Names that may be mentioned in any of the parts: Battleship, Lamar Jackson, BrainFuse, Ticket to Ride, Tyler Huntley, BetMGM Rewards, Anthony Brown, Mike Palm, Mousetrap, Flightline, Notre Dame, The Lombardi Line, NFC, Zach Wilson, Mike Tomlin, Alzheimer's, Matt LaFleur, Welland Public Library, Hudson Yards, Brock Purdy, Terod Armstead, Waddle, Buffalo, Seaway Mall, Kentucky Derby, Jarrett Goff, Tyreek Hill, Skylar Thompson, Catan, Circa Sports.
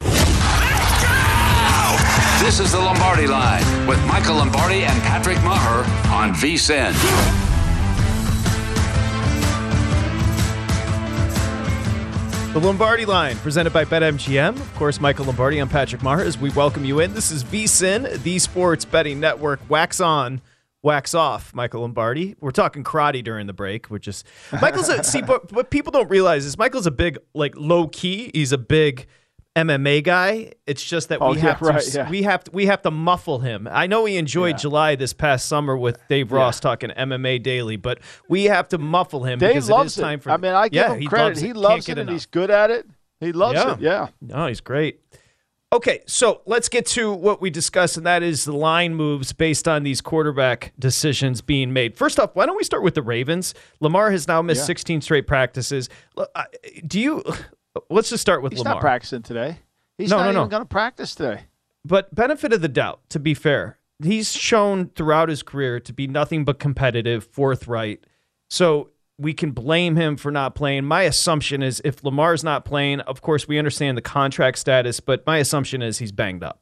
Let's go! This is the Lombardi Line with Michael Lombardi and Patrick Meagher on vSIN. The Lombardi Line, presented by BetMGM. Of course, Michael Lombardi, I'm Patrick Meagher, as we welcome you in. This is VSIN, the Sports Betting Network. Wax on, wax off, Michael Lombardi. We're talking karate during the break, which is... Michael's a... See, what people don't realize is Michael's a big, like, low-key. He's a big MMA guy. It's just that we have to muffle him. I know he enjoyed July this past summer with Dave Ross talking MMA Daily, but we have to muffle him. Dave because loves it is time for. I mean, I give him credit. He loves it and he's good at it. He loves it. Yeah. No, he's great. Okay, so let's get to what we discussed, and that is the line moves based on these quarterback decisions being made. First off, why don't we start with the Ravens? Lamar has now missed 16 straight practices. Let's just start with Lamar. He's not practicing today. He's not even going to practice today. But benefit of the doubt, to be fair. He's shown throughout his career to be nothing but competitive, forthright. So we can blame him for not playing. My assumption is if Lamar's not playing, of course, we understand the contract status, but my assumption is he's banged up.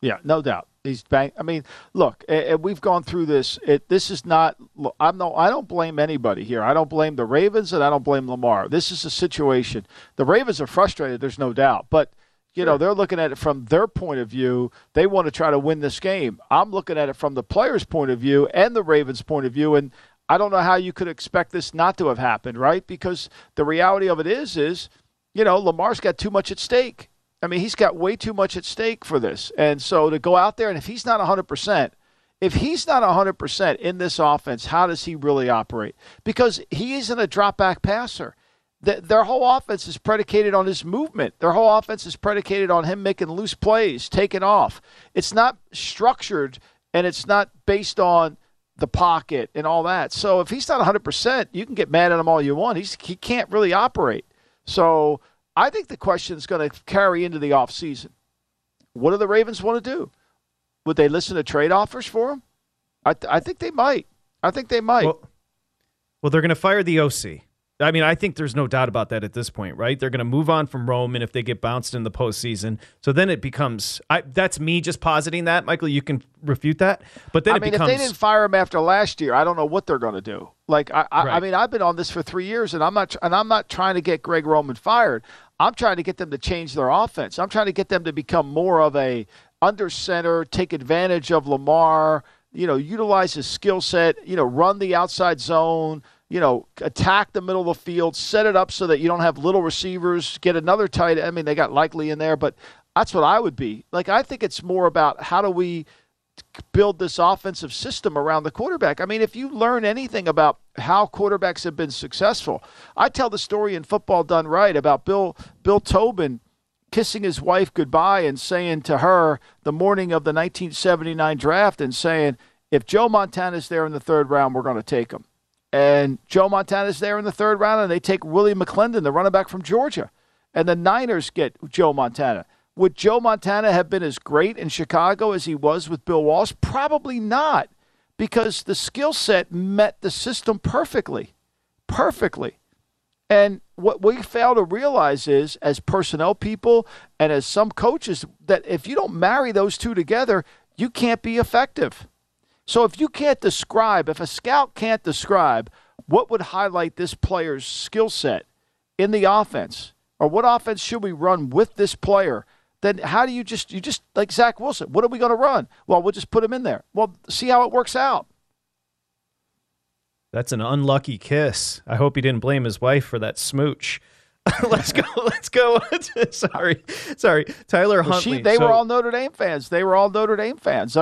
Yeah, no doubt. He's banged. I mean, look, we've gone through this. This is not. I don't blame anybody here. I don't blame the Ravens, and I don't blame Lamar. This is a situation. The Ravens are frustrated. There's no doubt, but you know they're looking at it from their point of view. They want to try to win this game. I'm looking at it from the players' point of view and the Ravens' point of view, and I don't know how you could expect this not to have happened, right? Because the reality of it is Lamar's got too much at stake. I mean, he's got way too much at stake for this. And so to go out there, and if he's not 100%, in this offense, how does he really operate? Because he isn't a drop-back passer. Their whole offense is predicated on his movement. Their whole offense is predicated on him making loose plays, taking off. It's not structured, and it's not based on the pocket and all that. So if he's not 100%, you can get mad at him all you want. He can't really operate. So I think the question is going to carry into the offseason. What do the Ravens want to do? Would they listen to trade offers for him? I think they might. Well, they're going to fire the OC. I mean, I think there's no doubt about that at this point, right? They're going to move on from Roman if they get bounced in the postseason. So then it becomes that's me just positing that. Michael, you can refute that. But then if they didn't fire him after last year, I don't know what they're going to do. Like, I mean, I've been on this for 3 years, and I'm not trying to get Greg Roman fired. I'm trying to get them to change their offense. I'm trying to get them to become more of a under center, take advantage of Lamar, utilize his skill set, run the outside zone, attack the middle of the field, set it up so that you don't have little receivers, get another tight. I mean, they got Likely in there, but that's what I would be. Like, I think it's more about how do we build this offensive system around the quarterback. I mean, if you learn anything about how quarterbacks have been successful, I tell the story in Football Done Right about Bill Tobin kissing his wife goodbye and saying to her the morning of the 1979 draft and saying, if Joe Montana's there in the third round, we're going to take him. And Joe Montana's there in the third round, and they take Willie McClendon, the running back from Georgia. and the Niners get Joe Montana. Would Joe Montana have been as great in Chicago as he was with Bill Walsh? Probably not, because the skill set met the system perfectly. And what we fail to realize is, as personnel people and as some coaches, that if you don't marry those two together, you can't be effective. So if you can't describe, if a scout can't describe what would highlight this player's skill set in the offense, or what offense should we run with this player, then how do you just like Zach Wilson, what are we going to run? Well, we'll just put him in there. Well, see how it works out. That's an unlucky kiss. I hope he didn't blame his wife for that smooch. Let's go. Sorry. Tyler Huntley. They were all Notre Dame fans. I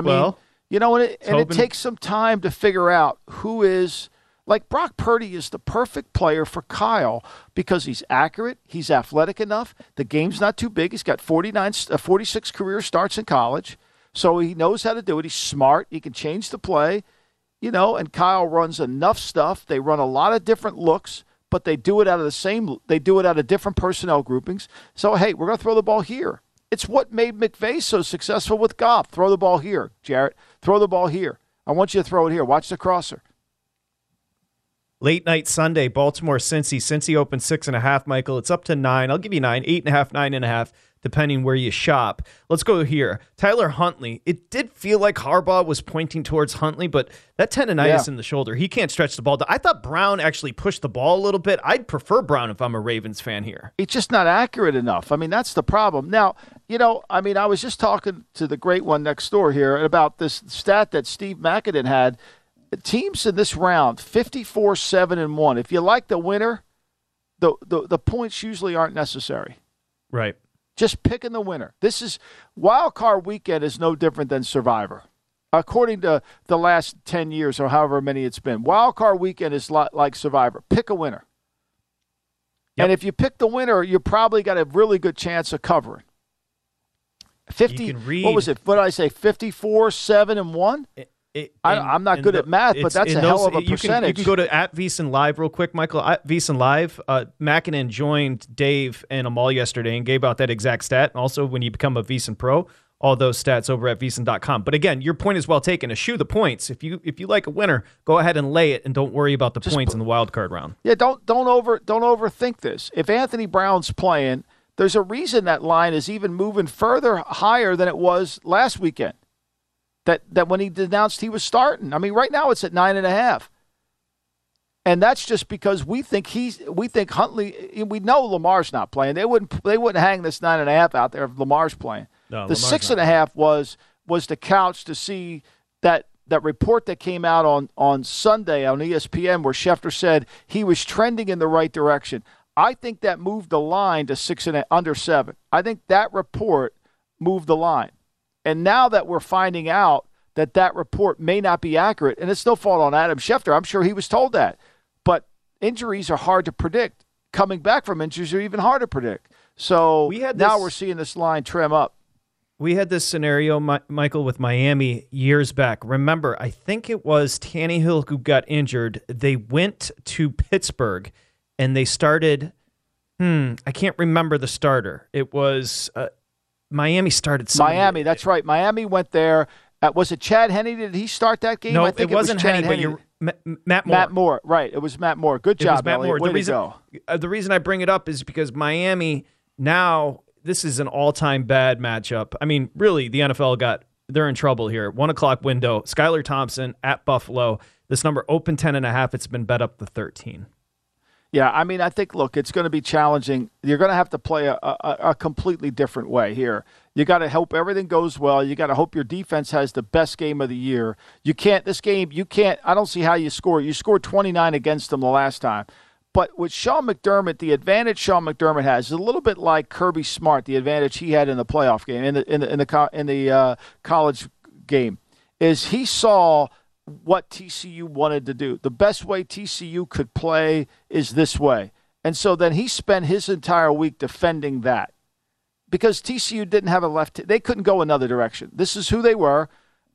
mean, it takes some time to figure out who is – like Brock Purdy is the perfect player for Kyle because he's accurate, he's athletic enough, the game's not too big. He's got 46 career starts in college, so he knows how to do it. He's smart. He can change the play. And Kyle runs enough stuff. They run a lot of different looks, but they do it out of different personnel groupings. So, hey, we're going to throw the ball here. It's what made McVay so successful with Goff. Throw the ball here, Jarrett. Throw the ball here. I want you to throw it here. Watch the crosser. Late night Sunday, Baltimore-Cincy. Cincy opened 6.5, Michael. It's up to 9. I'll give you 9, 8.5, 9.5, depending where you shop. Let's go here. Tyler Huntley. It did feel like Harbaugh was pointing towards Huntley, but that tendonitis in the shoulder, he can't stretch the ball. I thought Brown actually pushed the ball a little bit. I'd prefer Brown if I'm a Ravens fan here. It's just not accurate enough. I mean, that's the problem. Now, I was just talking to the great one next door here about this stat that Steve Macadin had. Teams in this round, 54-7-1. If you like the winner, the points usually aren't necessary. Right. Just picking the winner. This is wild card weekend is no different than Survivor, according to the last 10 years or however many it's been. Wild card weekend is like Survivor. Pick a winner. Yep. And if you pick the winner, you probably got a really good chance of covering. 54, 7-1? I'm not good at math, but that's hell of a percentage. You can go to @VEASAN Live real quick, Michael. @VEASAN Live, Mackinnon joined Dave and Amal yesterday and gave out that exact stat. And also, when you become a VEASAN Pro, all those stats over at VEASAN.com. But again, your point is well taken. Eschew the points. If you like a winner, go ahead and lay it, and don't worry about the points in the wild card round. Yeah, don't overthink this. If Anthony Brown's playing, there's a reason that line is even moving further higher than it was last weekend. That when he announced he was starting. I mean, right now it's at 9.5. And that's just because we think Huntley, we know Lamar's not playing. They wouldn't hang this 9.5 out there if Lamar's playing. No, the 6.5 was the couch to see that report that came out on Sunday on ESPN where Schefter said he was trending in the right direction. I think that moved the line to 6.5, under 7. I think that report moved the line. And now that we're finding out that report may not be accurate, and it's no fault on Adam Schefter. I'm sure he was told that. But injuries are hard to predict. Coming back from injuries are even harder to predict. So now we're seeing this line trim up. We had this scenario, Michael, with Miami years back. Remember, I think it was Tannehill who got injured. They went to Pittsburgh, and they started I can't remember the starter. It was Miami started somewhere. Miami, that's right. Miami went there. Was it Chad Henne? Did he start that game? No, I think it wasn't Henne, but Matt Moore. Matt Moore, right. It was Matt Moore. Good job, Matt Moore. The reason I bring it up is because Miami now, this is an all-time bad matchup. I mean, really, the NFL they're in trouble here. 1:00 window, Skylar Thompson at Buffalo. This number open 10.5. It's been bet up to 13. Yeah, I mean, I think, look, it's going to be challenging. You're going to have to play a completely different way here. You got to hope everything goes well. You got to hope your defense has the best game of the year. I don't see how you score. You scored 29 against them the last time. But with Sean McDermott, the advantage Sean McDermott has is a little bit like Kirby Smart, the advantage he had in the playoff game, in the college game, is he saw what TCU wanted to do. The best way TCU could play is this way. And so then he spent his entire week defending that because TCU didn't have a left. They couldn't go another direction. This is who they were,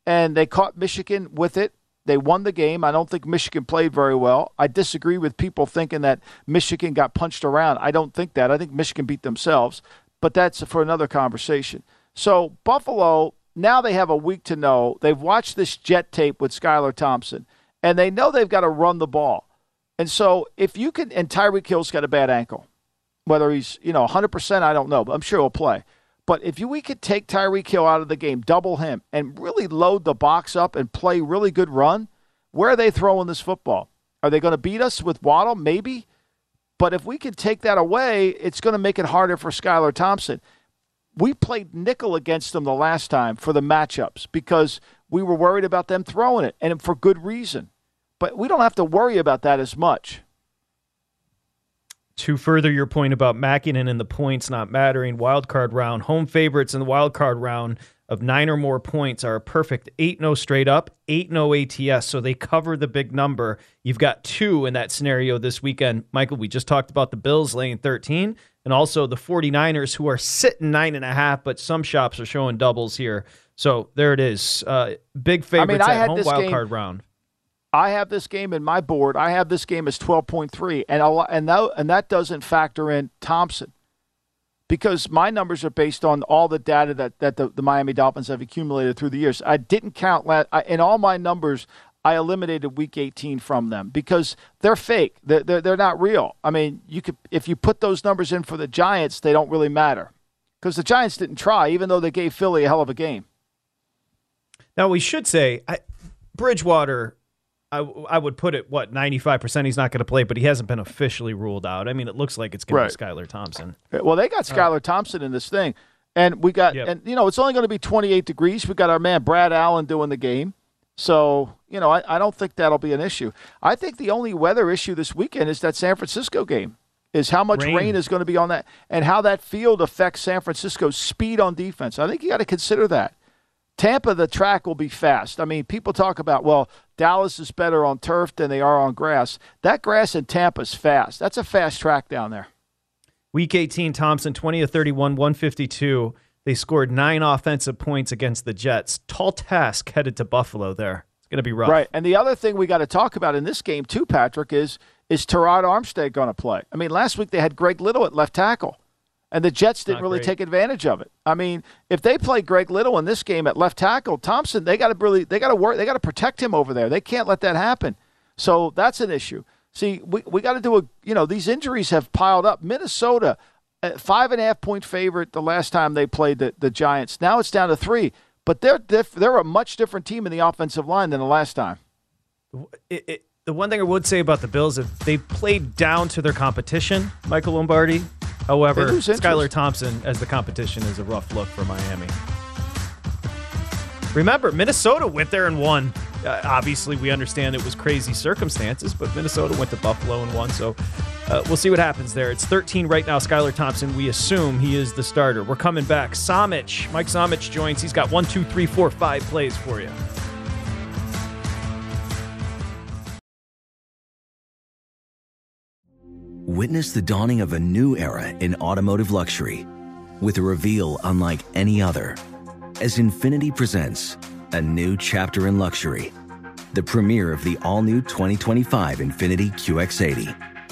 and they caught Michigan with it They won the game. I don't think Michigan played very well. I disagree with people thinking that Michigan got punched around. I don't think that. I think Michigan beat themselves, but that's for another conversation. So Buffalo, now they have a week to know. They've watched this jet tape with Skylar Thompson, and they know they've got to run the ball. And so if you can – and Tyreek Hill's got a bad ankle. Whether he's, 100%, I don't know, but I'm sure he'll play. But if we could take Tyreek Hill out of the game, double him, and really load the box up and play really good run, where are they throwing this football? Are they going to beat us with Waddle? Maybe. But if we can take that away, it's going to make it harder for Skylar Thompson. We played nickel against them the last time for the matchups because we were worried about them throwing it, and for good reason. But we don't have to worry about that as much. To further your point about Mackinnon and the points not mattering, wildcard round, home favorites in the wildcard round of 9 or more points are a perfect 8-0 straight up, 8-0 ATS, so they cover the big number. You've got 2 in that scenario this weekend. Michael, we just talked about the Bills laying 13, and also the 49ers who are sitting 9.5, but some shops are showing doubles here. So there it is. Big favorites at home wildcard round. I have this game in my board. I have this game as 12.3, and that doesn't factor in Thompson because my numbers are based on all the data that the Miami Dolphins have accumulated through the years. I didn't count in all my numbers. I eliminated Week 18 from them because they're fake. They're not real. If you put those numbers in for the Giants, they don't really matter because the Giants didn't try, even though they gave Philly a hell of a game. Now we should say Bridgewater. I would put it, 95% he's not going to play, but he hasn't been officially ruled out. It looks like it's going to be Skylar Thompson. Well, they got Skylar Thompson in this thing. And we got, it's only going to be 28 degrees. We got our man Brad Allen doing the game. So, I don't think that'll be an issue. I think the only weather issue this weekend is that San Francisco game, is how much rain is going to be on that and how that field affects San Francisco's speed on defense. I think you got to consider that. Tampa, the track will be fast. People talk about, Dallas is better on turf than they are on grass. That grass in Tampa's fast. That's a fast track down there. Week 18, Thompson, 20-31, 152. They scored 9 offensive points against the Jets. Tall task headed to Buffalo there. It's going to be rough. Right, and the other thing we got to talk about in this game too, Patrick, is Terod Armstead going to play? Last week they had Greg Little at left tackle. And the Jets didn't really take advantage of it. If they play Greg Little in this game at left tackle, Thompson, they got to protect him over there. They can't let that happen. So that's an issue. See, we got to do these injuries have piled up. Minnesota, 5.5 point favorite the last time they played the Giants. Now it's down to 3, but they're a much different team in the offensive line than the last time. The one thing I would say about the Bills is they played down to their competition, Michael Lombardi. However, Skylar Thompson as the competition is a rough look for Miami. Remember, Minnesota went there and won. Obviously, we understand it was crazy circumstances, but Minnesota went to Buffalo and won, so we'll see what happens there. It's 13 right now. Skylar Thompson, we assume he is the starter. We're coming back. Mike Somich joins. He's got 1, 2, 3, 4, 5 plays for you. Witness the dawning of a new era in automotive luxury with a reveal unlike any other as Infiniti presents a new chapter in luxury, the premiere of the all-new 2025 Infiniti QX80.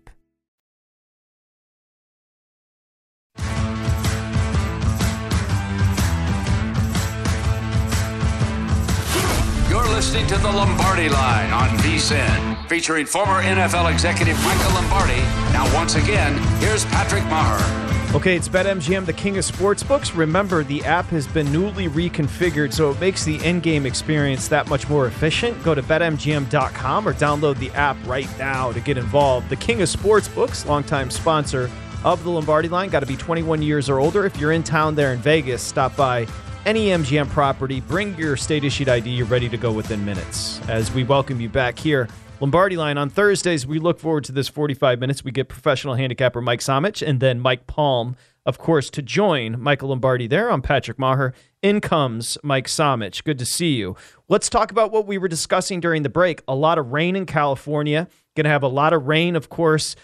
Listening to The Lombardi Line on vSIN, featuring former NFL executive Michael Lombardi. Now, once again, here's Patrick Meagher. Okay, it's BetMGM, the king of sportsbooks. Remember, the app has been newly reconfigured, so it makes the in-game experience that much more efficient. Go to BetMGM.com or download the app right now to get involved. The king of sportsbooks, longtime sponsor of The Lombardi Line. Got to be 21 years or older. If you're in town there in Vegas, stop by any MGM property, bring your state-issued ID. You're ready to go within minutes. As we welcome you back here, Lombardi Line, on Thursdays, we look forward to this 45 minutes. We get professional handicapper Mike Somich and then Mike Palm, of course, to join Michael Lombardi there. I'm Patrick Meagher. In comes Mike Somich. Good to see you. Let's talk about what we were discussing during the break. A lot of rain in California. Going to have a lot of rain, of course,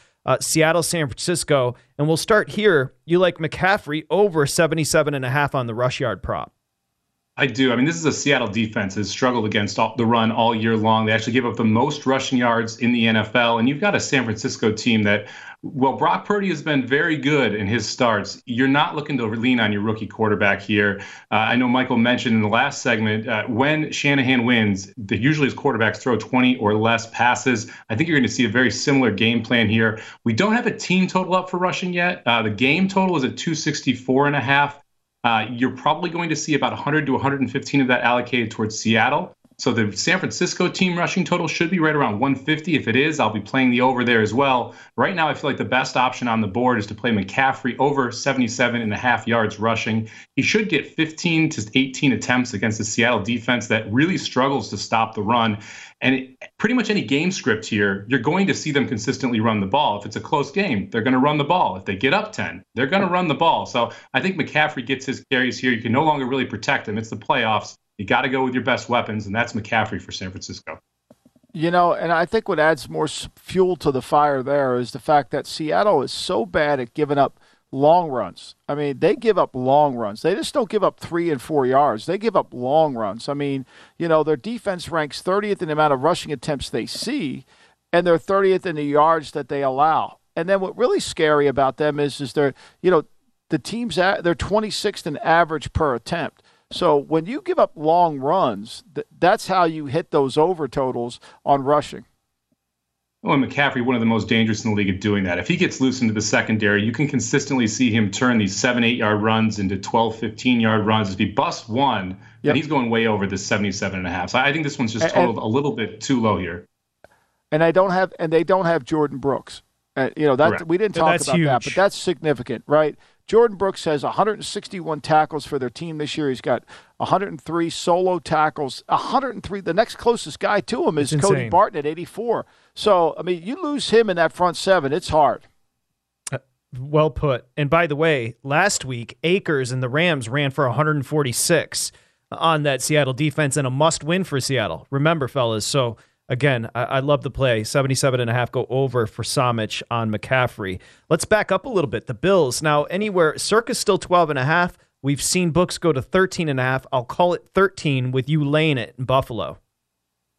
Seattle, San Francisco, and we'll start here. You like McCaffrey over 77.5 on the rush yard prop? I do. I mean, this is a Seattle defense that has struggled against the run all year long. They actually give up the most rushing yards in the NFL, and you've got a San Francisco team that, well, Brock Purdy has been very good in his starts. You're not looking to lean on your rookie quarterback here. I know Michael mentioned in the last segment, when Shanahan wins, usually his quarterbacks throw 20 or less passes. I think you're going to see a very similar game plan here. We don't have a team total up for rushing yet. The game total is at 264.5. You're probably going to see about 100 to 115 of that allocated towards Seattle. So the San Francisco team rushing total should be right around 150. If it is, I'll be playing the over there as well. Right now, I feel like the best option on the board is to play McCaffrey over 77.5 yards rushing. He should get 15 to 18 attempts against the Seattle defense that really struggles to stop the run. And pretty much any game script here, you're going to see them consistently run the ball. If it's a close game, they're going to run the ball. If they get up 10, they're going to run the ball. So I think McCaffrey gets his carries here. You can no longer really protect him. It's the playoffs. You got to go with your best weapons, and that's McCaffrey for San Francisco. You know, and I think what adds more fuel to the fire there is the fact that Seattle is so bad at giving up long runs. I mean, they give up long runs. They just don't give up 3 and 4 yards. They give up long runs. I mean, you know, their defense ranks 30th in the amount of rushing attempts they see, and they're 30th in the yards that they allow. And then what really scary about them is they're, you know, the teams, they're 26th in average per attempt. So when you give up long runs, that's how you hit those over totals on rushing. Well, and McCaffrey, one of the most dangerous in the league at doing that. If he gets loose into the secondary, you can consistently see him turn these 7-8 yard runs into 12-15 yard runs. If he busts one, then he's going way over the 77.5. So I think this one's just totaled a little bit too low here. And they don't have Jordan Brooks. You know, that we didn't talk about huge. That, but that's significant, right? Jordan Brooks has 161 tackles for their team this year. He's got 103 solo tackles. 103. The next closest guy to him is Cody Barton at 84. So, I mean, you lose him in that front seven, it's hard. Well put. And by the way, last week, Akers and the Rams ran for 146 on that Seattle defense and a must-win for Seattle. Remember, fellas, so... Again, I love the play. 77.5 go over for Somich on McCaffrey. Let's back up a little bit. The Bills, now anywhere, Circa's still 12.5. We've seen books go to 13.5. I'll call it 13 with you laying it in Buffalo.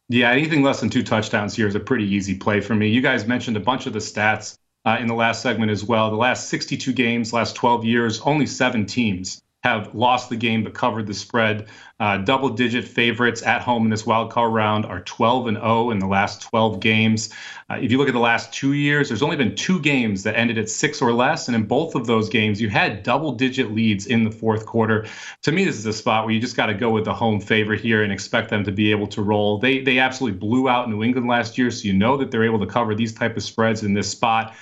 Yeah, anything less than 2 touchdowns here is a pretty easy play for me. You guys mentioned a bunch of the stats in the last segment as well. The last 62 games, last 12 years, only 7 teams have lost the game but covered the spread. Double-digit favorites at home in this wild card round are 12-0 in the last 12 games. If you look at the last 2 years, there's only been 2 games that ended at 6 or less, and in both of those games, you had double-digit leads in the fourth quarter. To me, this is a spot where you just got to go with the home favorite here and expect them to be able to roll. They absolutely blew out New England last year, so you know that they're able to cover these type of spreads in this spot.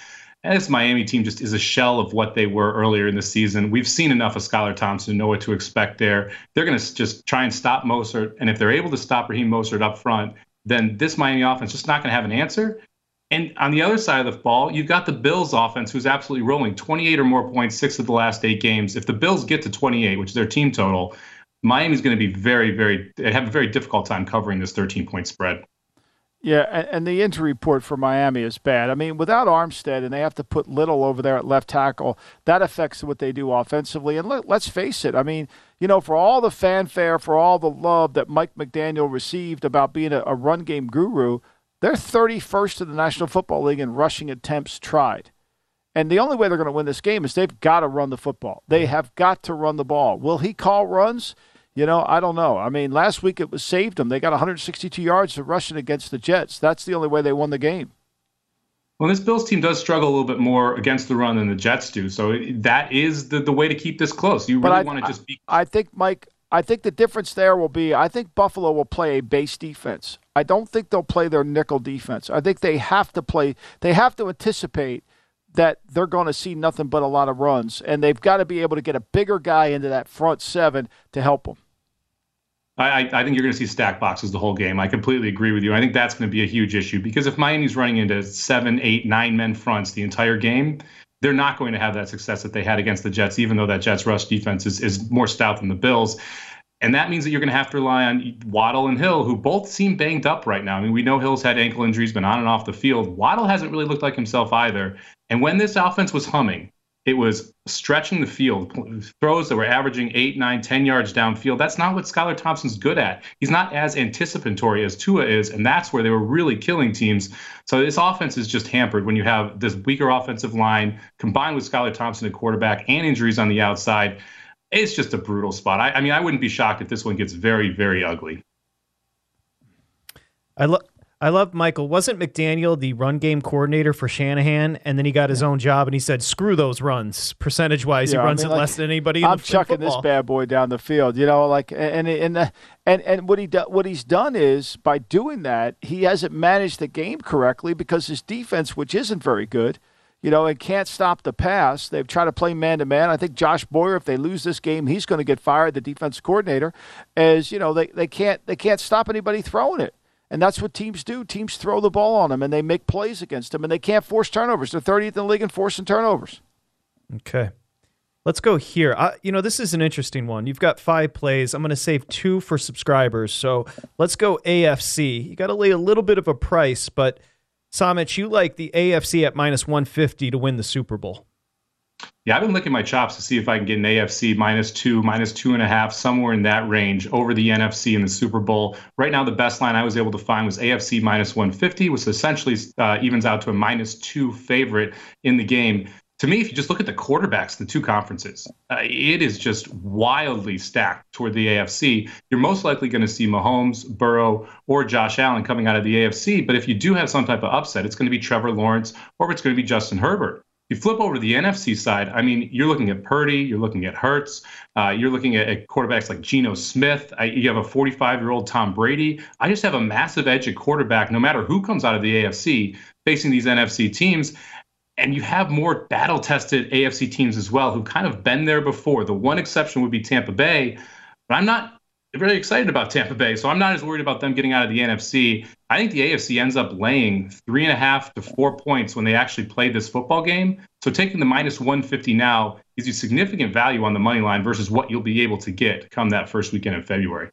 And this Miami team just is a shell of what they were earlier in the season. We've seen enough of Skylar Thompson to know what to expect there. They're going to just try and stop Mostert. And if they're able to stop Raheem Mostert up front, then this Miami offense is just not going to have an answer. And on the other side of the ball, you've got the Bills offense, who's absolutely rolling 28 or more points, 6 of the last 8 games. If the Bills get to 28, which is their team total, Miami's going to be have a very difficult time covering this 13-point spread. Yeah, and the injury report for Miami is bad. I mean, without Armstead, and they have to put Little over there at left tackle, that affects what they do offensively. And let's face it, I mean, you know, for all the fanfare, for all the love that Mike McDaniel received about being a run game guru, they're 31st in the National Football League in rushing attempts tried. And the only way they're going to win this game is they've got to run the football. They have got to run the ball. Will he call runs? You know, I don't know. I mean, last week it was saved them. They got 162 yards of rushing against the Jets. That's the only way they won the game. Well, this Bills team does struggle a little bit more against the run than the Jets do. So that is the way to keep this close. You really want to just be. I think, Mike, the difference there will be I think Buffalo will play a base defense. I don't think they'll play their nickel defense. I think they have to play. They have to anticipate that they're going to see nothing but a lot of runs. And they've got to be able to get a bigger guy into that front seven to help them. I think you're going to see stack boxes the whole game. I completely agree with you. I think that's going to be a huge issue because if Miami's running into 7, 8, 9 men fronts the entire game, they're not going to have that success that they had against the Jets, even though that Jets rush defense is more stout than the Bills. And that means that you're going to have to rely on Waddle and Hill, who both seem banged up right now. I mean, we know Hill's had ankle injuries, been on and off the field. Waddle hasn't really looked like himself either. And when this offense was humming, it was stretching the field, throws that were averaging 8, 9, 10 yards downfield. That's not what Skylar Thompson's good at. He's not as anticipatory as Tua is, and that's where they were really killing teams. So this offense is just hampered when you have this weaker offensive line combined with Skylar Thompson at quarterback and injuries on the outside. It's just a brutal spot. I mean, I wouldn't be shocked if this one gets very, very ugly. I love Michael. Wasn't McDaniel the run game coordinator for Shanahan? And then he got his own job and he said, screw those runs. Percentage-wise, yeah, he runs it less than anybody. I'm chucking this bad boy down the field, you know, like, and what he's done is by doing that, he hasn't managed the game correctly because his defense, which isn't very good, you know, and can't stop the pass. They've tried to play man-to-man. I think Josh Boyer, if they lose this game, he's going to get fired, the defense coordinator, as, you know, they can't stop anybody throwing it. And that's what teams do. Teams throw the ball on them, and they make plays against them, and they can't force turnovers. They're 30th in the league in forcing turnovers. Okay. Let's go here. You know, this is an interesting one. You've got 5 plays. I'm going to save 2 for subscribers. So let's go AFC. You got to lay a little bit of a price, but, Samich, you like the AFC at -150 to win the Super Bowl. Yeah, I've been licking my chops to see if I can get an AFC -2, -2.5, somewhere in that range over the NFC in the Super Bowl. Right now, the best line I was able to find was AFC -150, which essentially evens out to a -2 favorite in the game. To me, if you just look at the quarterbacks, the two conferences, it is just wildly stacked toward the AFC. You're most likely going to see Mahomes, Burrow, or Josh Allen coming out of the AFC. But if you do have some type of upset, it's going to be Trevor Lawrence or it's going to be Justin Herbert. You flip over to the NFC side, I mean, you're looking at Purdy, you're looking at Hurts, you're looking at quarterbacks like Geno Smith. You have a 45-year-old Tom Brady. I just have a massive edge at quarterback, no matter who comes out of the AFC, facing these NFC teams. And you have more battle-tested AFC teams as well who've kind of been there before. The one exception would be Tampa Bay, but I'm not really excited about Tampa Bay, so I'm not as worried about them getting out of the NFC. I think the AFC ends up laying 3.5 to 4 points when they actually play this football game. So taking the -150 now gives you significant value on the money line versus what you'll be able to get come that first weekend in February.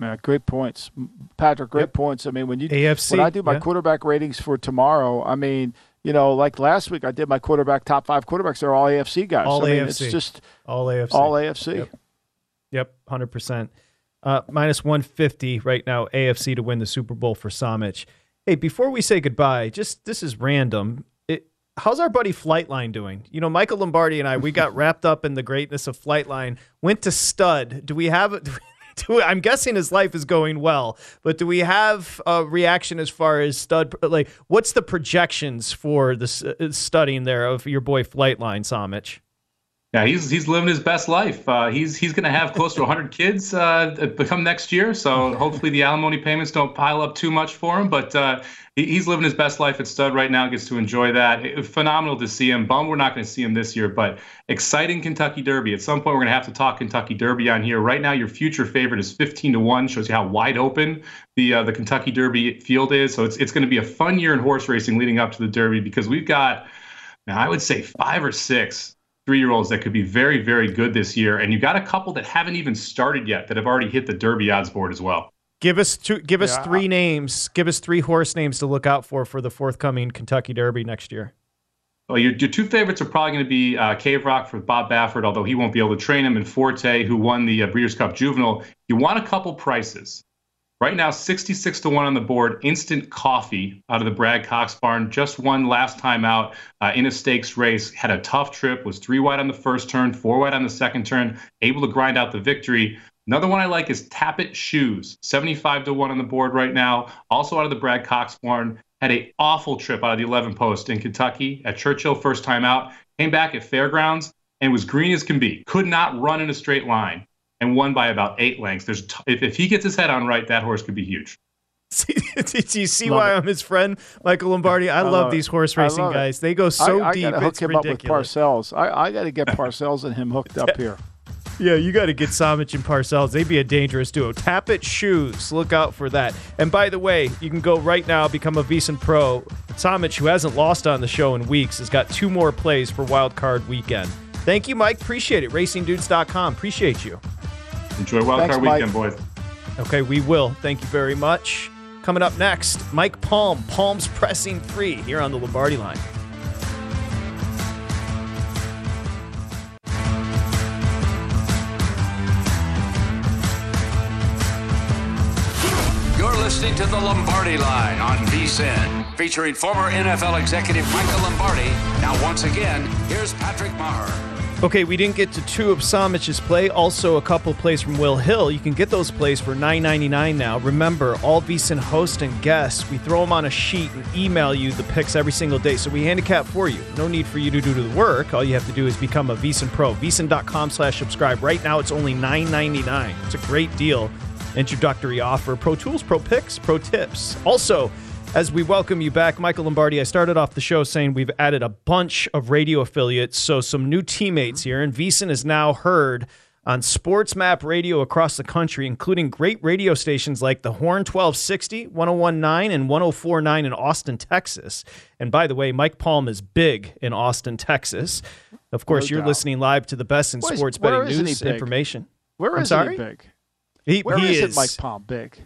Man, great points. Patrick, great points. I mean, when I do my quarterback ratings for tomorrow, I mean, you know, like last week I did my top 5 quarterbacks. They're all AFC guys. It's just all AFC. All AFC. Yep, 100%. -150 right now, AFC to win the Super Bowl for Samich. Hey, before we say goodbye, this is random. How's our buddy Flightline doing? You know, Michael Lombardi and I, we got wrapped up in the greatness of Flightline, went to stud. Do we have I'm guessing his life is going well, but do we have a reaction as far as stud? Like, what's the projections for this studying there of your boy Flightline, Samich? Yeah, he's living his best life. He's going to have close to 100 kids come next year, so hopefully the alimony payments don't pile up too much for him. But he's living his best life at stud right now, gets to enjoy that. Phenomenal to see him. Bummed we're not going to see him this year, but exciting Kentucky Derby. At some point, we're going to have to talk Kentucky Derby on here. Right now, your future favorite is 15-1. Shows you how wide open the Kentucky Derby field is. So it's going to be a fun year in horse racing leading up to the Derby, because we've got, now I would say, 5 or 6 three-year-olds that could be very, very good this year. And you got a couple that haven't even started yet that have already hit the Derby odds board as well. Give us three names. Give us 3 horse names to look out for the forthcoming Kentucky Derby next year. Well, your 2 favorites are probably going to be Cave Rock for Bob Baffert, although he won't be able to train him, and Forte, who won the Breeders' Cup Juvenile. You want a couple prices. Right now, 66-1 on the board, Instant Coffee out of the Brad Cox barn. Just won last time out in a stakes race. Had a tough trip, was 3 wide on the first turn, 4 wide on the second turn, able to grind out the victory. Another one I like is Tap It Shoes, 75-1 on the board right now. Also out of the Brad Cox barn. Had an awful trip out of the 11 post in Kentucky at Churchill first time out. Came back at Fairgrounds and was green as can be. Could not run in a straight line. And won by about 8 lengths. If he gets his head on right, that horse could be huge. Do you see why I'm his friend, Michael Lombardi? I love these horse racing guys. They go so deep. I got to hook him up with Parcells. I got to get Parcells and him hooked up here. Yeah, you got to get Samich and Parcells. They'd be a dangerous duo. Tap It Shoes. Look out for that. And by the way, you can go right now, become a VEASAN Pro. Samich, who hasn't lost on the show in weeks, has got 2 more plays for Wild Card Weekend. Thank you, Mike. Appreciate it. RacingDudes.com. Appreciate you. Enjoy Wild Card Weekend, boys. Okay, we will. Thank you very much. Coming up next, Mike Palm, Palm's Pressing 3 here on the Lombardi Line. You're listening to the Lombardi Line on VSiN, featuring former NFL executive Michael Lombardi. Now, once again, here's Patrick Meagher. Okay, we didn't get to 2 of Samich's play. Also, a couple plays from Will Hill. You can get those plays for $9.99 now. Remember, all VEASAN hosts and guests, we throw them on a sheet and email you the picks every single day. So we handicap for you. No need for you to do the work. All you have to do is become a VEASAN Pro. VEASAN.com/subscribe. Right now, it's only $9.99. It's a great deal. Introductory offer. Pro tools, pro picks, pro tips. Also, as we welcome you back, Michael Lombardi, I started off the show saying we've added a bunch of radio affiliates, so some new teammates here, and VEASAN is now heard on SportsMap Radio across the country, including great radio stations like the Horn 1260, 101.9, and 104.9 in Austin, Texas. And by the way, Mike Palm is big in Austin, Texas. Of course, you're listening live to the best in sports betting news information. Where is he big? Where is Mike Palm big?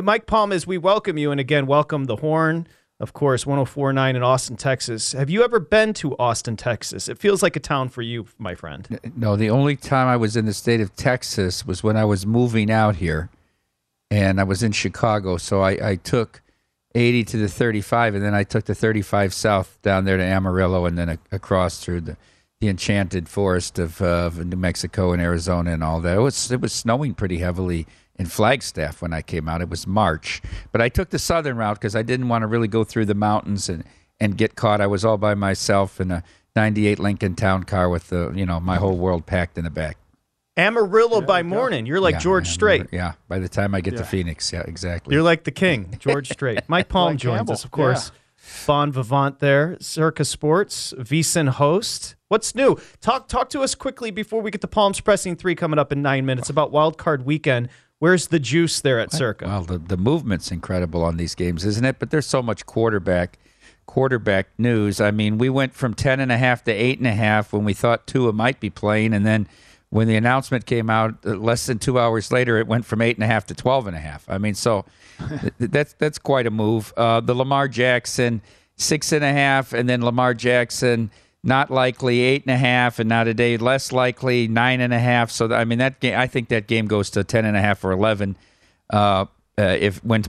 Mike Palm, as we welcome you, and again, welcome the Horn, of course, 104.9 in Austin, Texas. Have you ever been to Austin, Texas? It feels like a town for you, my friend. No, the only time I was in the state of Texas was when I was moving out here, and I was in Chicago, so I took 80 to the 35, and then I took the 35 south down there to Amarillo, and then across through the enchanted forest of New Mexico and Arizona and all that. It was snowing pretty heavily in Flagstaff when I came out. It was March. But I took the southern route because I didn't want to really go through the mountains and get caught. I was all by myself in a 98 Lincoln Town car with my whole world packed in the back. Amarillo by morning. You're like George Strait. Yeah, by the time I get to Phoenix. Yeah, exactly. You're like the king, George Strait. Mike Palm joins us, of course. Yeah. Bon vivant there, Circa Sports, VEASAN host. What's new? Talk to us quickly before we get to Palm's Pressing 3 coming up in 9 minutes about Wild Card Weekend. Where's the juice there at Circa? Well, the movement's incredible on these games, isn't it? But there's so much quarterback news. I mean, we went from 10.5 to 8.5 when we thought Tua might be playing, and then when the announcement came out less than 2 hours later, it went from 8.5 to 12.5. I mean, so that's quite a move. The Lamar Jackson, 6.5, and then Lamar Jackson, not likely, 8.5, and not a day less likely, 9.5. So, I mean, that game, I think that game goes to 10.5 or 11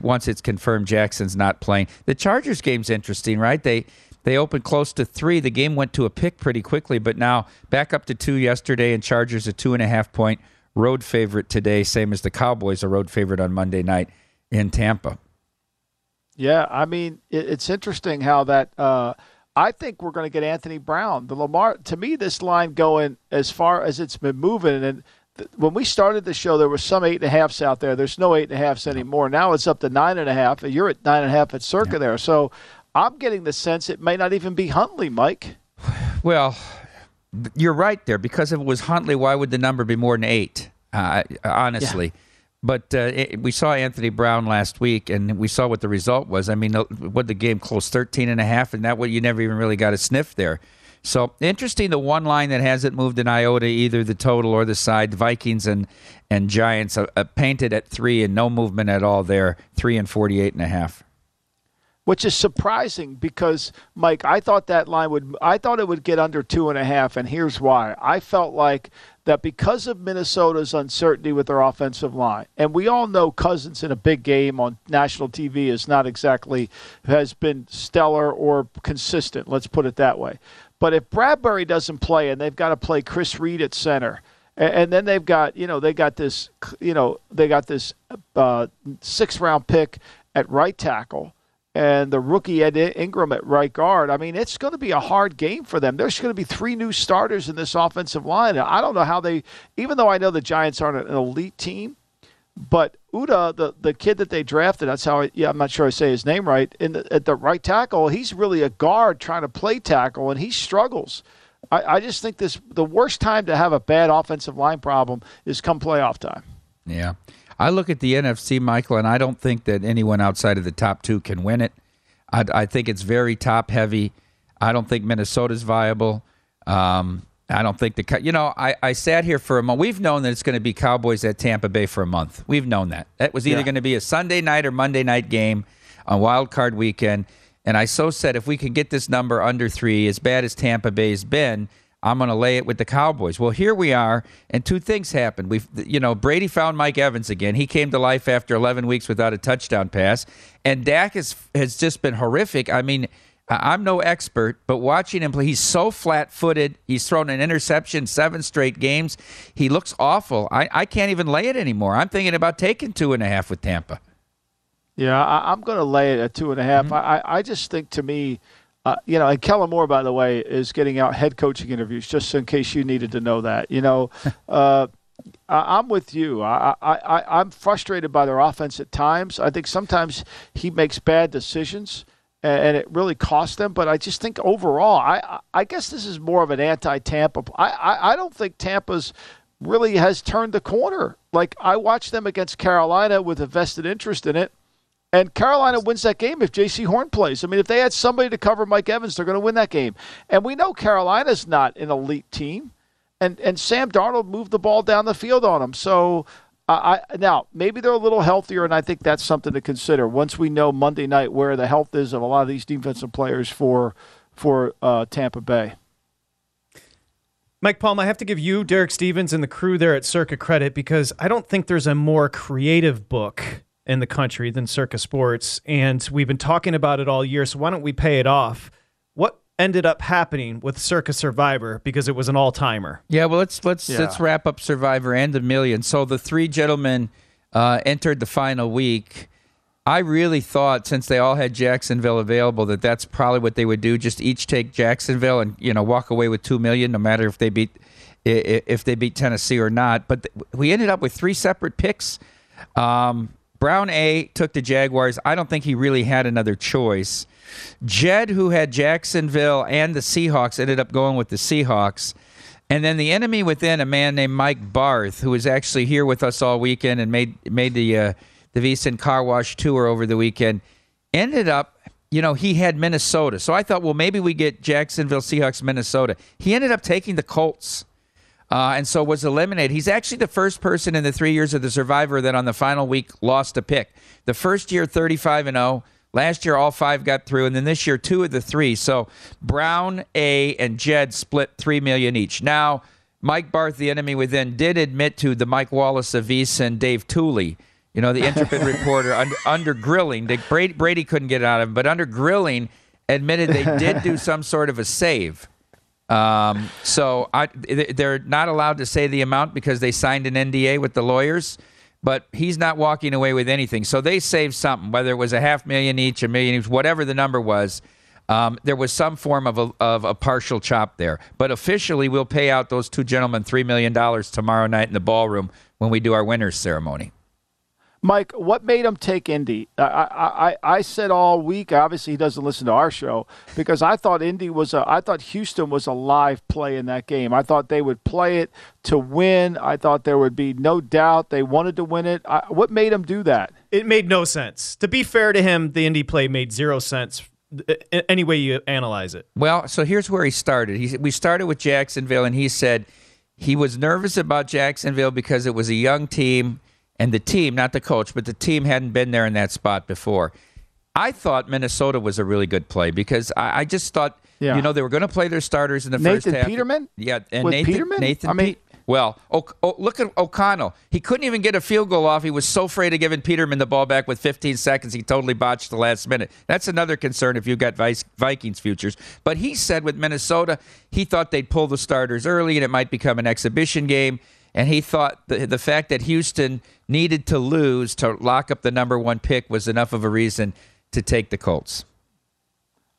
once it's confirmed Jackson's not playing. The Chargers game's interesting, right? They They opened close to 3. The game went to a pick pretty quickly, but now back up to 2 yesterday, and Chargers a 2.5-point road favorite today, same as the Cowboys, a road favorite on Monday night in Tampa. Yeah, I mean, it's interesting how that I think we're going to get Anthony Brown. To me, this line going as far as it's been moving, and when we started the show, there were some 8.5s out there. There's no 8.5s anymore. Now it's up to 9.5. You're at 9.5 at Circa there. So I'm getting the sense it may not even be Huntley, Mike. Well, you're right there, because if it was Huntley, why would the number be more than 8, honestly? Yeah. But we saw Anthony Brown last week, and we saw what the result was. I mean, what the game closed, 13.5, and that way you never even really got a sniff there. So interesting, the one line that hasn't moved an iota, either the total or the side, Vikings and Giants, painted at 3 and no movement at all there, 3 and 48.5. Which is surprising because, Mike, I thought that line would get under 2.5, and here's why. I felt like that because of Minnesota's uncertainty with their offensive line, and we all know Cousins in a big game on national TV is not exactly has been stellar or consistent, let's put it that way. But if Bradbury doesn't play and they've got to play Chris Reed at center, and then they've got, they got this 6th-round pick at right tackle, and the rookie Ed Ingram at right guard. I mean, it's going to be a hard game for them. There's going to be 3 new starters in this offensive line. I don't know how they – even though I know the Giants aren't an elite team, but Uta, the kid that they drafted, that's how – yeah, I'm not sure I say his name right. At the right tackle, he's really a guard trying to play tackle, and he struggles. I just think the worst time to have a bad offensive line problem is come playoff time. Yeah. I look at the NFC, Michael, and I don't think that anyone outside of the top 2 can win it. I think it's very top-heavy. I don't think Minnesota's viable. I don't think the – I sat here for a month. We've known that it's going to be Cowboys at Tampa Bay for a month. We've known that. That was either going to be a Sunday night or Monday night game on Wild Card Weekend. And I so said if we can get this number under 3, as bad as Tampa Bay's been – I'm going to lay it with the Cowboys. Well, here we are, and 2 things happened. Brady found Mike Evans again. He came to life after 11 weeks without a touchdown pass, and Dak has just been horrific. I mean, I'm no expert, but watching him play, he's so flat-footed. He's thrown an interception 7 straight games. He looks awful. I can't even lay it anymore. I'm thinking about taking 2.5 with Tampa. Yeah, I'm going to lay it at 2.5. Mm-hmm. I just think, to me, and Kellen Moore, by the way, is getting out head coaching interviews, just in case you needed to know that. I'm with you. I'm frustrated by their offense at times. I think sometimes he makes bad decisions, and it really costs them. But I just think overall, I guess this is more of an anti-Tampa. I don't think Tampa's really has turned the corner. Like, I watched them against Carolina with a vested interest in it. And Carolina wins that game if J.C. Horn plays. I mean, if they had somebody to cover Mike Evans, they're going to win that game. And we know Carolina's not an elite team. And Sam Darnold moved the ball down the field on them. So now maybe they're a little healthier, and I think that's something to consider once we know Monday night where the health is of a lot of these defensive players for Tampa Bay. Mike Palm, I have to give you, Derek Stevens, and the crew there at Circa credit, because I don't think there's a more creative book in the country than Circa Sports, and we've been talking about it all year, so why don't we pay it off? What ended up happening with Circa Survivor, because it was an all-timer? Yeah, well, let's wrap up Survivor and The Million. So the 3 gentlemen entered the final week. I really thought, since they all had Jacksonville available, that that's probably what they would do, just each take Jacksonville and walk away with $2 million, no matter if they beat Tennessee or not. But we ended up with 3 separate picks. Brown A took the Jaguars. I don't think he really had another choice. Jed, who had Jacksonville and the Seahawks, ended up going with the Seahawks. And then the enemy within, a man named Mike Barth, who was actually here with us all weekend and made the VEASAN Car Wash Tour over the weekend, ended up, he had Minnesota. So I thought, well, maybe we get Jacksonville, Seahawks, Minnesota. He ended up taking the Colts. And so was eliminated. He's actually the first person in the 3 years of the Survivor that on the final week lost a pick. The first year, 35-0. Last year, all 5 got through. And then this year, 2 of the 3. So Brown, A, and Jed split $3 million each. Now, Mike Barth, the enemy within, did admit to the Mike Wallace of VEASAN, Dave Tooley, the intrepid reporter, under grilling. Brady couldn't get it out of him, but under grilling, admitted they did do some sort of a save. So they're not allowed to say the amount because they signed an NDA with the lawyers, but he's not walking away with anything. So they saved something, whether it was $500,000 each, $1 million each, whatever the number was. There was some form of a partial chop there. But officially, we'll pay out those two gentlemen $3 million tomorrow night in the ballroom when we do our winner's ceremony. Mike, what made him take Indy? I said all week, obviously he doesn't listen to our show, because I thought I thought Houston was a live play in that game. I thought they would play it to win. I thought there would be no doubt they wanted to win it. What made him do that? It made no sense. To be fair to him, the Indy play made 0 sense any way you analyze it. Well, so here's where he started. We started with Jacksonville, and he said he was nervous about Jacksonville because it was a young team. And the team, not the coach, but the team hadn't been there in that spot before. I thought Minnesota was a really good play because I just thought, they were going to play their starters in the first half. Nathan Peterman? Yeah. And look at O'Connell. He couldn't even get a field goal off. He was so afraid of giving Peterman the ball back with 15 seconds. He totally botched the last minute. That's another concern if you've got Vikings futures. But he said with Minnesota, he thought they'd pull the starters early and it might become an exhibition game. And he thought the fact that Houston needed to lose to lock up the number 1 pick was enough of a reason to take the Colts.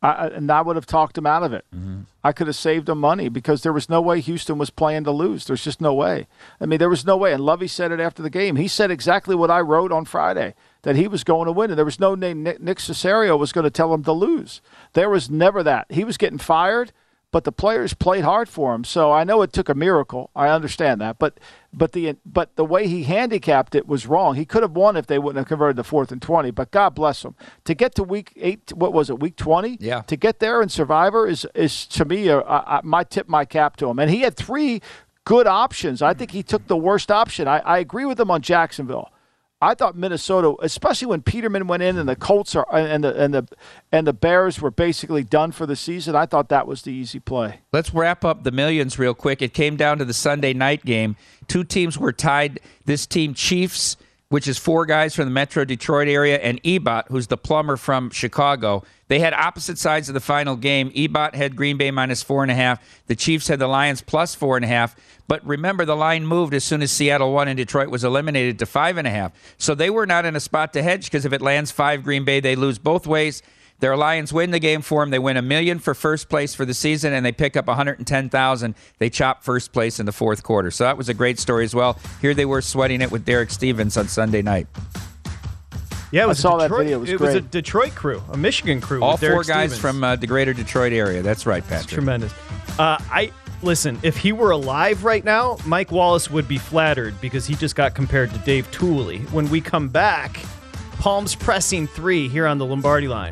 I would have talked him out of it. Mm-hmm. I could have saved him money because there was no way Houston was playing to lose. There's just no way. I mean, there was no way. And Lovey said it after the game. He said exactly what I wrote on Friday, that he was going to win. And there was no name Nick Cesario was going to tell him to lose. There was never that. He was getting fired. But the players played hard for him, so I know it took a miracle. I understand that, but the way he handicapped it was wrong. He could have won if they wouldn't have converted the 4th and 20. But God bless him to get to week 8. What was it, week 20? Yeah. To get there and Survivor is to me my tip my cap to him. And he had 3 good options. I think he took the worst option. I agree with him on Jacksonville. I thought Minnesota, especially when Peterman went in and the Colts are and the Bears were basically done for the season, I thought that was the easy play. Let's wrap up the millions real quick. It came down to the Sunday night game. 2 teams were tied. This team, Chiefs, which is 4 guys from the Metro Detroit area, and Ebot, who's the plumber from Chicago. They had opposite sides of the final game. Ebot had Green Bay -4.5. The Chiefs had the Lions +4.5. But remember, the line moved as soon as Seattle won and Detroit was eliminated to 5.5. So they were not in a spot to hedge because if it lands 5 Green Bay, they lose both ways. Their Lions win the game for them. They win $1 million for first place for the season, and they pick up $110,000. They chop first place in the 4th quarter. So that was a great story as well. Here they were sweating it with Derek Stevens on Sunday night. Yeah, I saw that video. It was great. It was a Detroit crew, a Michigan crew. All 4 guys from the greater Detroit area. That's right, Patrick. That's tremendous. Listen, if he were alive right now, Mike Wallace would be flattered because he just got compared to Dave Tooley. When we come back, Palms pressing 3 here on the Lombardi Line.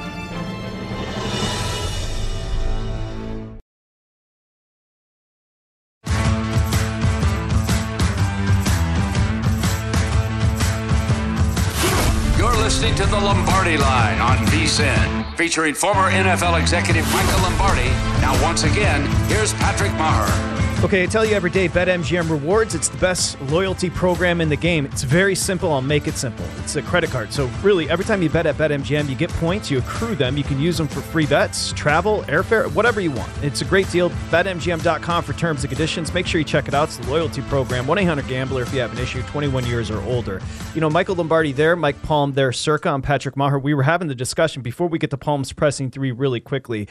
Listening to The Lombardi Line on vSIN, featuring former NFL executive Michael Lombardi. Now, once again, here's Patrick Meagher. Okay, I tell you every day, BetMGM Rewards, it's the best loyalty program in the game. It's very simple. I'll make it simple. It's a credit card. So really, every time you bet at BetMGM, you get points, you accrue them. You can use them for free bets, travel, airfare, whatever you want. It's a great deal. BetMGM.com for terms and conditions. Make sure you check it out. It's the loyalty program. 1-800-GAMBLER if you have an issue, 21 years or older. You know, Michael Lombardi there, Mike Palm there, Circa. I'm Patrick Meagher. We were having the discussion before we get to Palm's pressing three really quickly.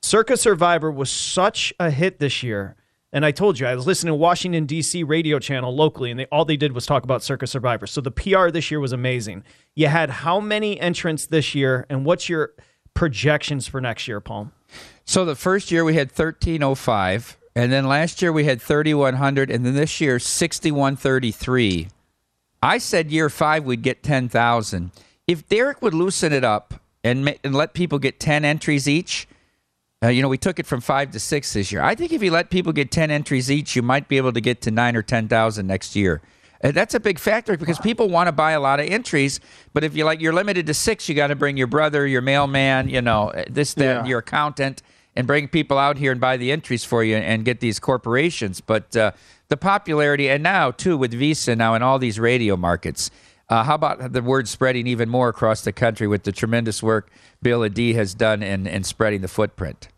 Circa Survivor was such a hit this year. And I told you, I was listening to Washington, D.C. radio channel locally, and all they did was talk about Circa Survivor. So the PR this year was amazing. You had how many entrants this year, and what's your projections for next year, Palm? So the first year we had 1,305, and then last year we had 3,100, and then this year 6,133. I said year five we'd get 10,000. If Derek would loosen it up and let people get 10 entries each, you know, we took it from 5 to 6 this year. I think if you let people get 10 entries each, you might be able to get to 9 or 10,000 next year. And that's a big factor because people want to buy a lot of entries, but if you're limited to 6, you got to bring your brother, your mailman, you know, this, that, your accountant, and bring people out here and buy the entries for you and get these corporations. But the popularity, and now, too, with VEASAN now in all these radio markets, how about the word spreading even more across the country with the tremendous work Bill Adie has done in spreading the footprint?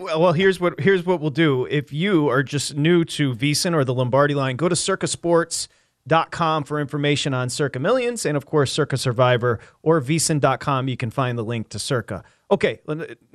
Well, here's what we'll do. If you are just new to VEASAN or the Lombardi Line, go to circasports.com for information on Circa Millions and, of course, Circa Survivor, or VEASAN.com. You can find the link to Circa. Okay,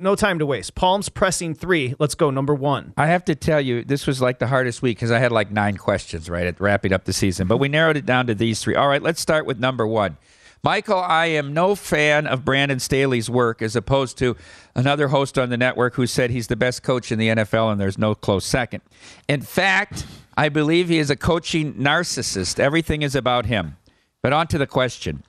no time to waste. Palm's pressing three. Let's go, number one. I have to tell you, this was like the hardest week because I had like 9 questions, right, at wrapping up the season. But we narrowed it down to these 3. All right, let's start with number one. Michael, I am no fan of Brandon Staley's work as opposed to another host on the network who said he's the best coach in the NFL and there's no close second. In fact, I believe he is a coaching narcissist. Everything is about him. But on to the question.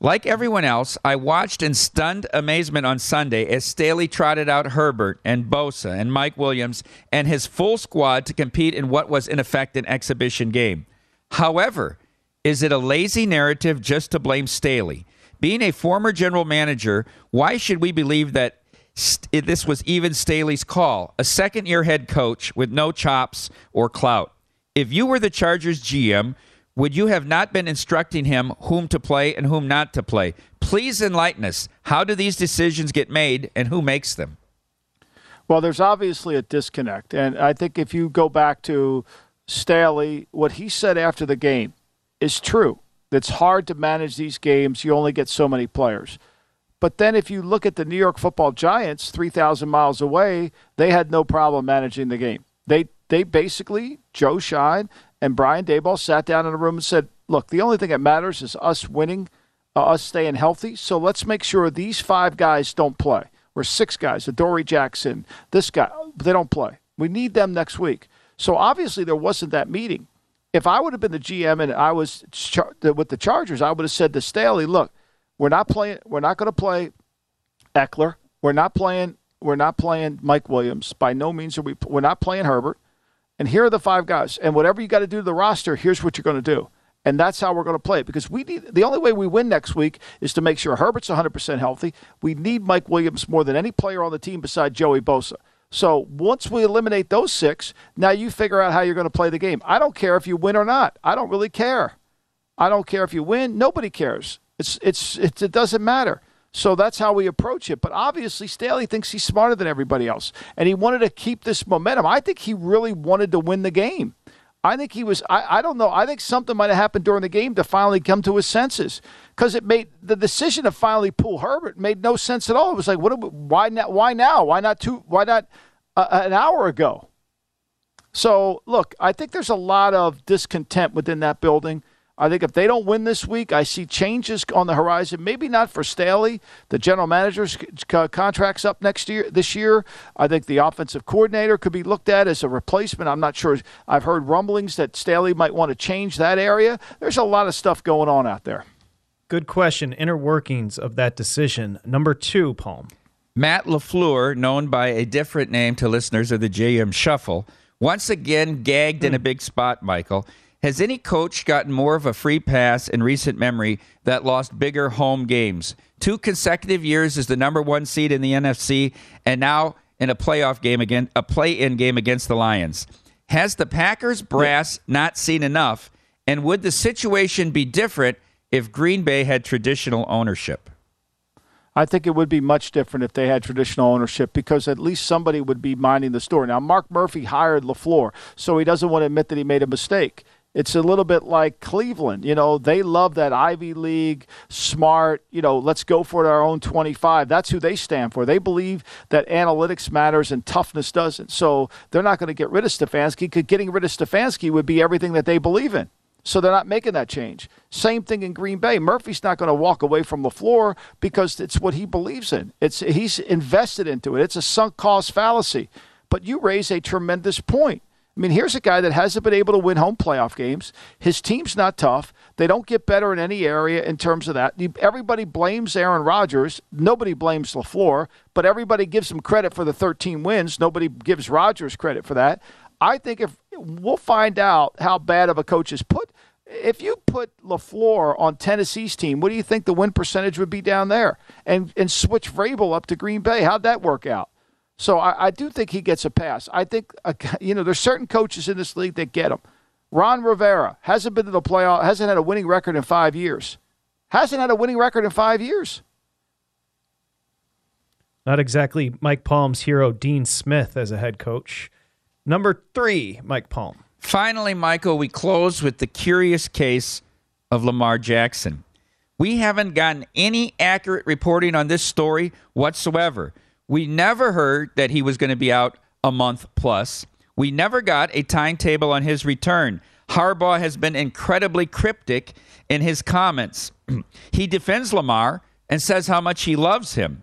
Like everyone else, I watched in stunned amazement on Sunday as Staley trotted out Herbert and Bosa and Mike Williams and his full squad to compete in what was, in effect, an exhibition game. However, is it a lazy narrative just to blame Staley? Being a former general manager, why should we believe that this was even Staley's call? A second-year head coach with no chops or clout. If you were the Chargers GM, would you have not been instructing him whom to play and whom not to play? Please enlighten us. How do these decisions get made and who makes them? Well, there's obviously a disconnect. And I think if you go back to Staley, what he said after the game, it's true. It's hard to manage these games. You only get so many players. But then if you look at the New York Football Giants, 3,000 miles away, they had no problem managing the game. They basically, Joe Schein and Brian Daboll sat down in a room and said, look, the only thing that matters is us winning, us staying healthy. So let's make sure these 5 guys don't play. Or 6 guys, Adoree Jackson, this guy, they don't play. We need them next week. So obviously there wasn't that meeting. If I would have been the GM and I was with the Chargers, I would have said to Staley, "Look, we're not going to play Eckler. We're not playing Mike Williams. By no means are we. We're not playing Herbert. And here are the 5 guys. And whatever you got to do to the roster, here's what you're going to do. And that's how we're going to play it. Because we need the only way we win next week is to make sure Herbert's 100% healthy. We need Mike Williams more than any player on the team beside Joey Bosa." So once we eliminate those 6, now you figure out how you're going to play the game. I don't care if you win or not. I don't really care. I don't care if you win. Nobody cares. It doesn't matter. So that's how we approach it. But obviously Staley thinks he's smarter than everybody else, and he wanted to keep this momentum. I think he really wanted to win the game. I think he was – I don't know. I think something might have happened during the game to finally come to his senses because it made – the decision to finally pull Herbert made no sense at all. It was like, why not? Why not an hour ago. So, look, I think there's a lot of discontent within that building. I think if they don't win this week, I see changes on the horizon. Maybe not for Staley. The general manager's contract's up next year. This year, I think the offensive coordinator could be looked at as a replacement. I'm not sure. I've heard rumblings that Staley might want to change that area. There's a lot of stuff going on out there. Good question. Inner workings of that decision. Number two, Palm. Matt LaFleur, known by a different name to listeners of the JM Shuffle, once again gagged in a big spot, Michael. Has any coach gotten more of a free pass in recent memory that lost bigger home games? 2 consecutive years as the #1 seed in the NFC, and now in a playoff game again, a play-in game against the Lions. Has the Packers brass not seen enough? And would the situation be different if Green Bay had traditional ownership? I think it would be much different if they had traditional ownership because at least somebody would be minding the store. Now, Mark Murphy hired LaFleur, so he doesn't want to admit that he made a mistake. It's a little bit like Cleveland. You know, they love that Ivy League, smart, you know, let's go for it our own 25. That's who they stand for. They believe that analytics matters and toughness doesn't. So they're not going to get rid of Stefanski because getting rid of Stefanski would be everything that they believe in. So they're not making that change. Same thing in Green Bay. Murphy's not going to walk away from LaFleur because it's what he believes in. He's invested into it. It's a sunk cost fallacy. But you raise a tremendous point. I mean, here's a guy that hasn't been able to win home playoff games. His team's not tough. They don't get better in any area in terms of that. Everybody blames Aaron Rodgers. Nobody blames LaFleur, but everybody gives him credit for the 13 wins. Nobody gives Rodgers credit for that. I think if we'll find out how bad of a coach is put. If you put LaFleur on Tennessee's team, what do you think the win percentage would be down there? And switch Vrabel up to Green Bay. How'd that work out? So I do think he gets a pass. I think, you know, there's certain coaches in this league that get him. Ron Rivera hasn't been to the playoff, hasn't had a winning record in 5 years. Not exactly Mike Palm's hero, Dean Smith, as a head coach. Number 3, Mike Palm. Finally, Michael, we close with the curious case of Lamar Jackson. We haven't gotten any accurate reporting on this story whatsoever. We never heard that he was going to be out a month plus. We never got a timetable on his return. Harbaugh has been incredibly cryptic in his comments. He defends Lamar and says how much he loves him.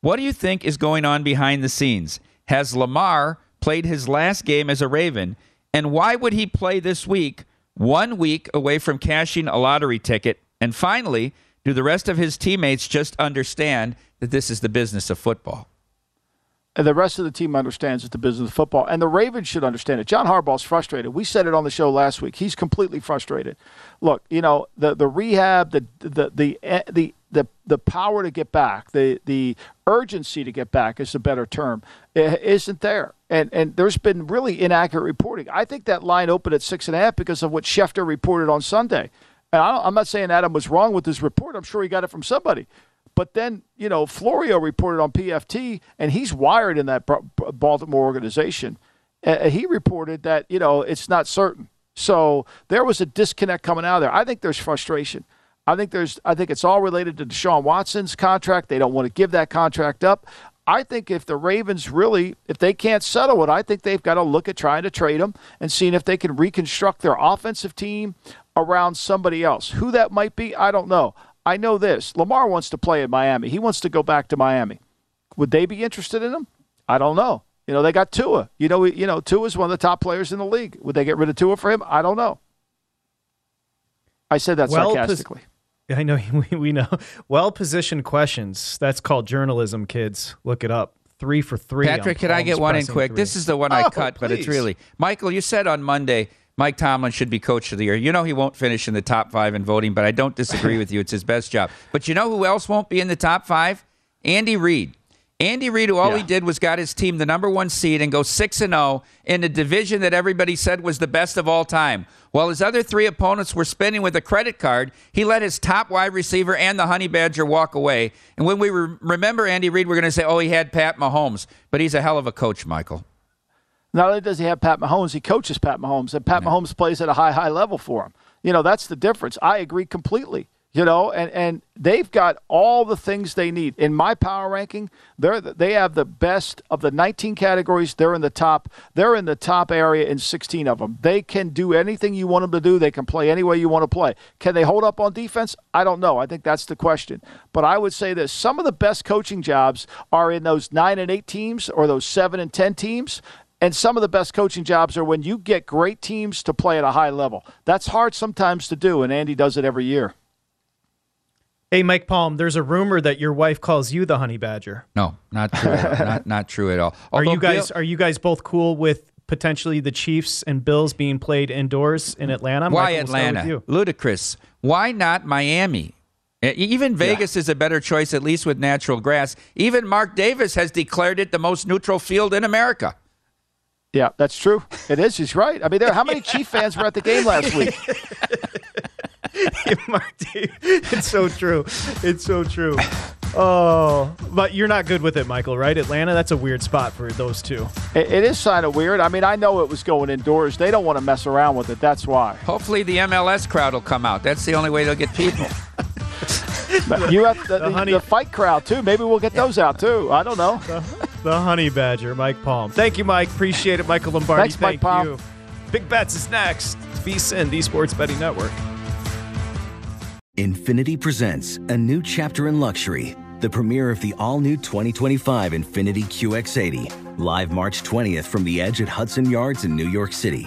What do you think is going on behind the scenes? Has Lamar played his last game as a Raven, and why would he play this week, 1 week away from cashing a lottery ticket? And finally, do the rest of his teammates just understand that this is the business of football? And the rest of the team understands it's the business of football, and the Ravens should understand it. John Harbaugh's frustrated. We said it on the show last week. He's completely frustrated. Look, you know, the rehab, the power to get back, the urgency to get back is the better term, isn't there. And there's been really inaccurate reporting. I think that line opened at 6.5 because of what Schefter reported on Sunday. And I'm not saying Adam was wrong with his report. I'm sure he got it from somebody. But then, you know, Florio reported on PFT, and he's wired in that Baltimore organization. He reported that, you know, it's not certain. So there was a disconnect coming out of there. I think there's frustration. I think it's all related to Deshaun Watson's contract. They don't want to give that contract up. I think if the Ravens really, if they can't settle it, I think they've got to look at trying to trade him and seeing if they can reconstruct their offensive team around somebody else. Who that might be, I don't know. I know this. Lamar wants to play in Miami. He wants to go back to Miami. Would they be interested in him? I don't know. You know, they got Tua. You know, Tua's one of the top players in the league. Would they get rid of Tua for him? I don't know. I said that sarcastically. I know, we know. Well-positioned questions. That's called journalism, kids. Look it up. 3 for 3. Patrick, can I get one in quick? This is the one I cut, please. But it's really. Michael, you said on Monday Mike Tomlin should be coach of the year. You know he won't finish in the top 5 in voting, but I don't disagree with you. It's his best job. But you know who else won't be in the top 5? Andy Reid. Andy Reid, who all he did was got his team the #1 seed and go 6-0 in a division that everybody said was the best of all time. While his other 3 opponents were spending with a credit card, he let his top wide receiver and the Honey Badger walk away. And when we remember Andy Reid, we're going to say, oh, he had Pat Mahomes. But he's a hell of a coach, Michael. Not only does he have Pat Mahomes, he coaches Pat Mahomes. And Pat Mahomes plays at a high level for him. You know, that's the difference. I agree completely. You know, and they've got all the things they need. In my power ranking, they have the best of the 19 categories. They're in the top area in 16 of them. They can do anything you want them to do. They can play any way you want to play. Can they hold up on defense? I don't know. I think that's the question. But I would say this. Some of the best coaching jobs are in those 9 and 8 teams or those 7 and 10 teams. And some of the best coaching jobs are when you get great teams to play at a high level. That's hard sometimes to do, and Andy does it every year. Hey, Mike Palm, there's a rumor that your wife calls you the honey badger. No, not true. not true at all. Although are you guys both cool with potentially the Chiefs and Bills being played indoors in Atlanta? Why Michael, Atlanta? We'll start with you. Ludicrous. Why not Miami? Even Vegas is a better choice, at least with natural grass. Even Mark Davis has declared it the most neutral field in America. Yeah, that's true. It is. He's right. I mean, how many Chief fans were at the game last week? It's so true. It's so true. Oh, but you're not good with it, Michael, right? Atlanta, that's a weird spot for those two. It is kind of weird. I mean, I know it was going indoors. They don't want to mess around with it. That's why. Hopefully the MLS crowd will come out. That's the only way they'll get people. You have the fight crowd, too. Maybe we'll get those out, too. I don't know. The honey badger, Mike Palm. Thank you, Mike. Appreciate it, Michael Lombardi. Thanks, Mike Palm. Thank you. Big Bets is next. It's vSIN, the Sports Betting Network. Infinity presents a new chapter in luxury, the premiere of the all-new 2025 Infinity QX80, live March 20th from the Edge at Hudson Yards in New York City,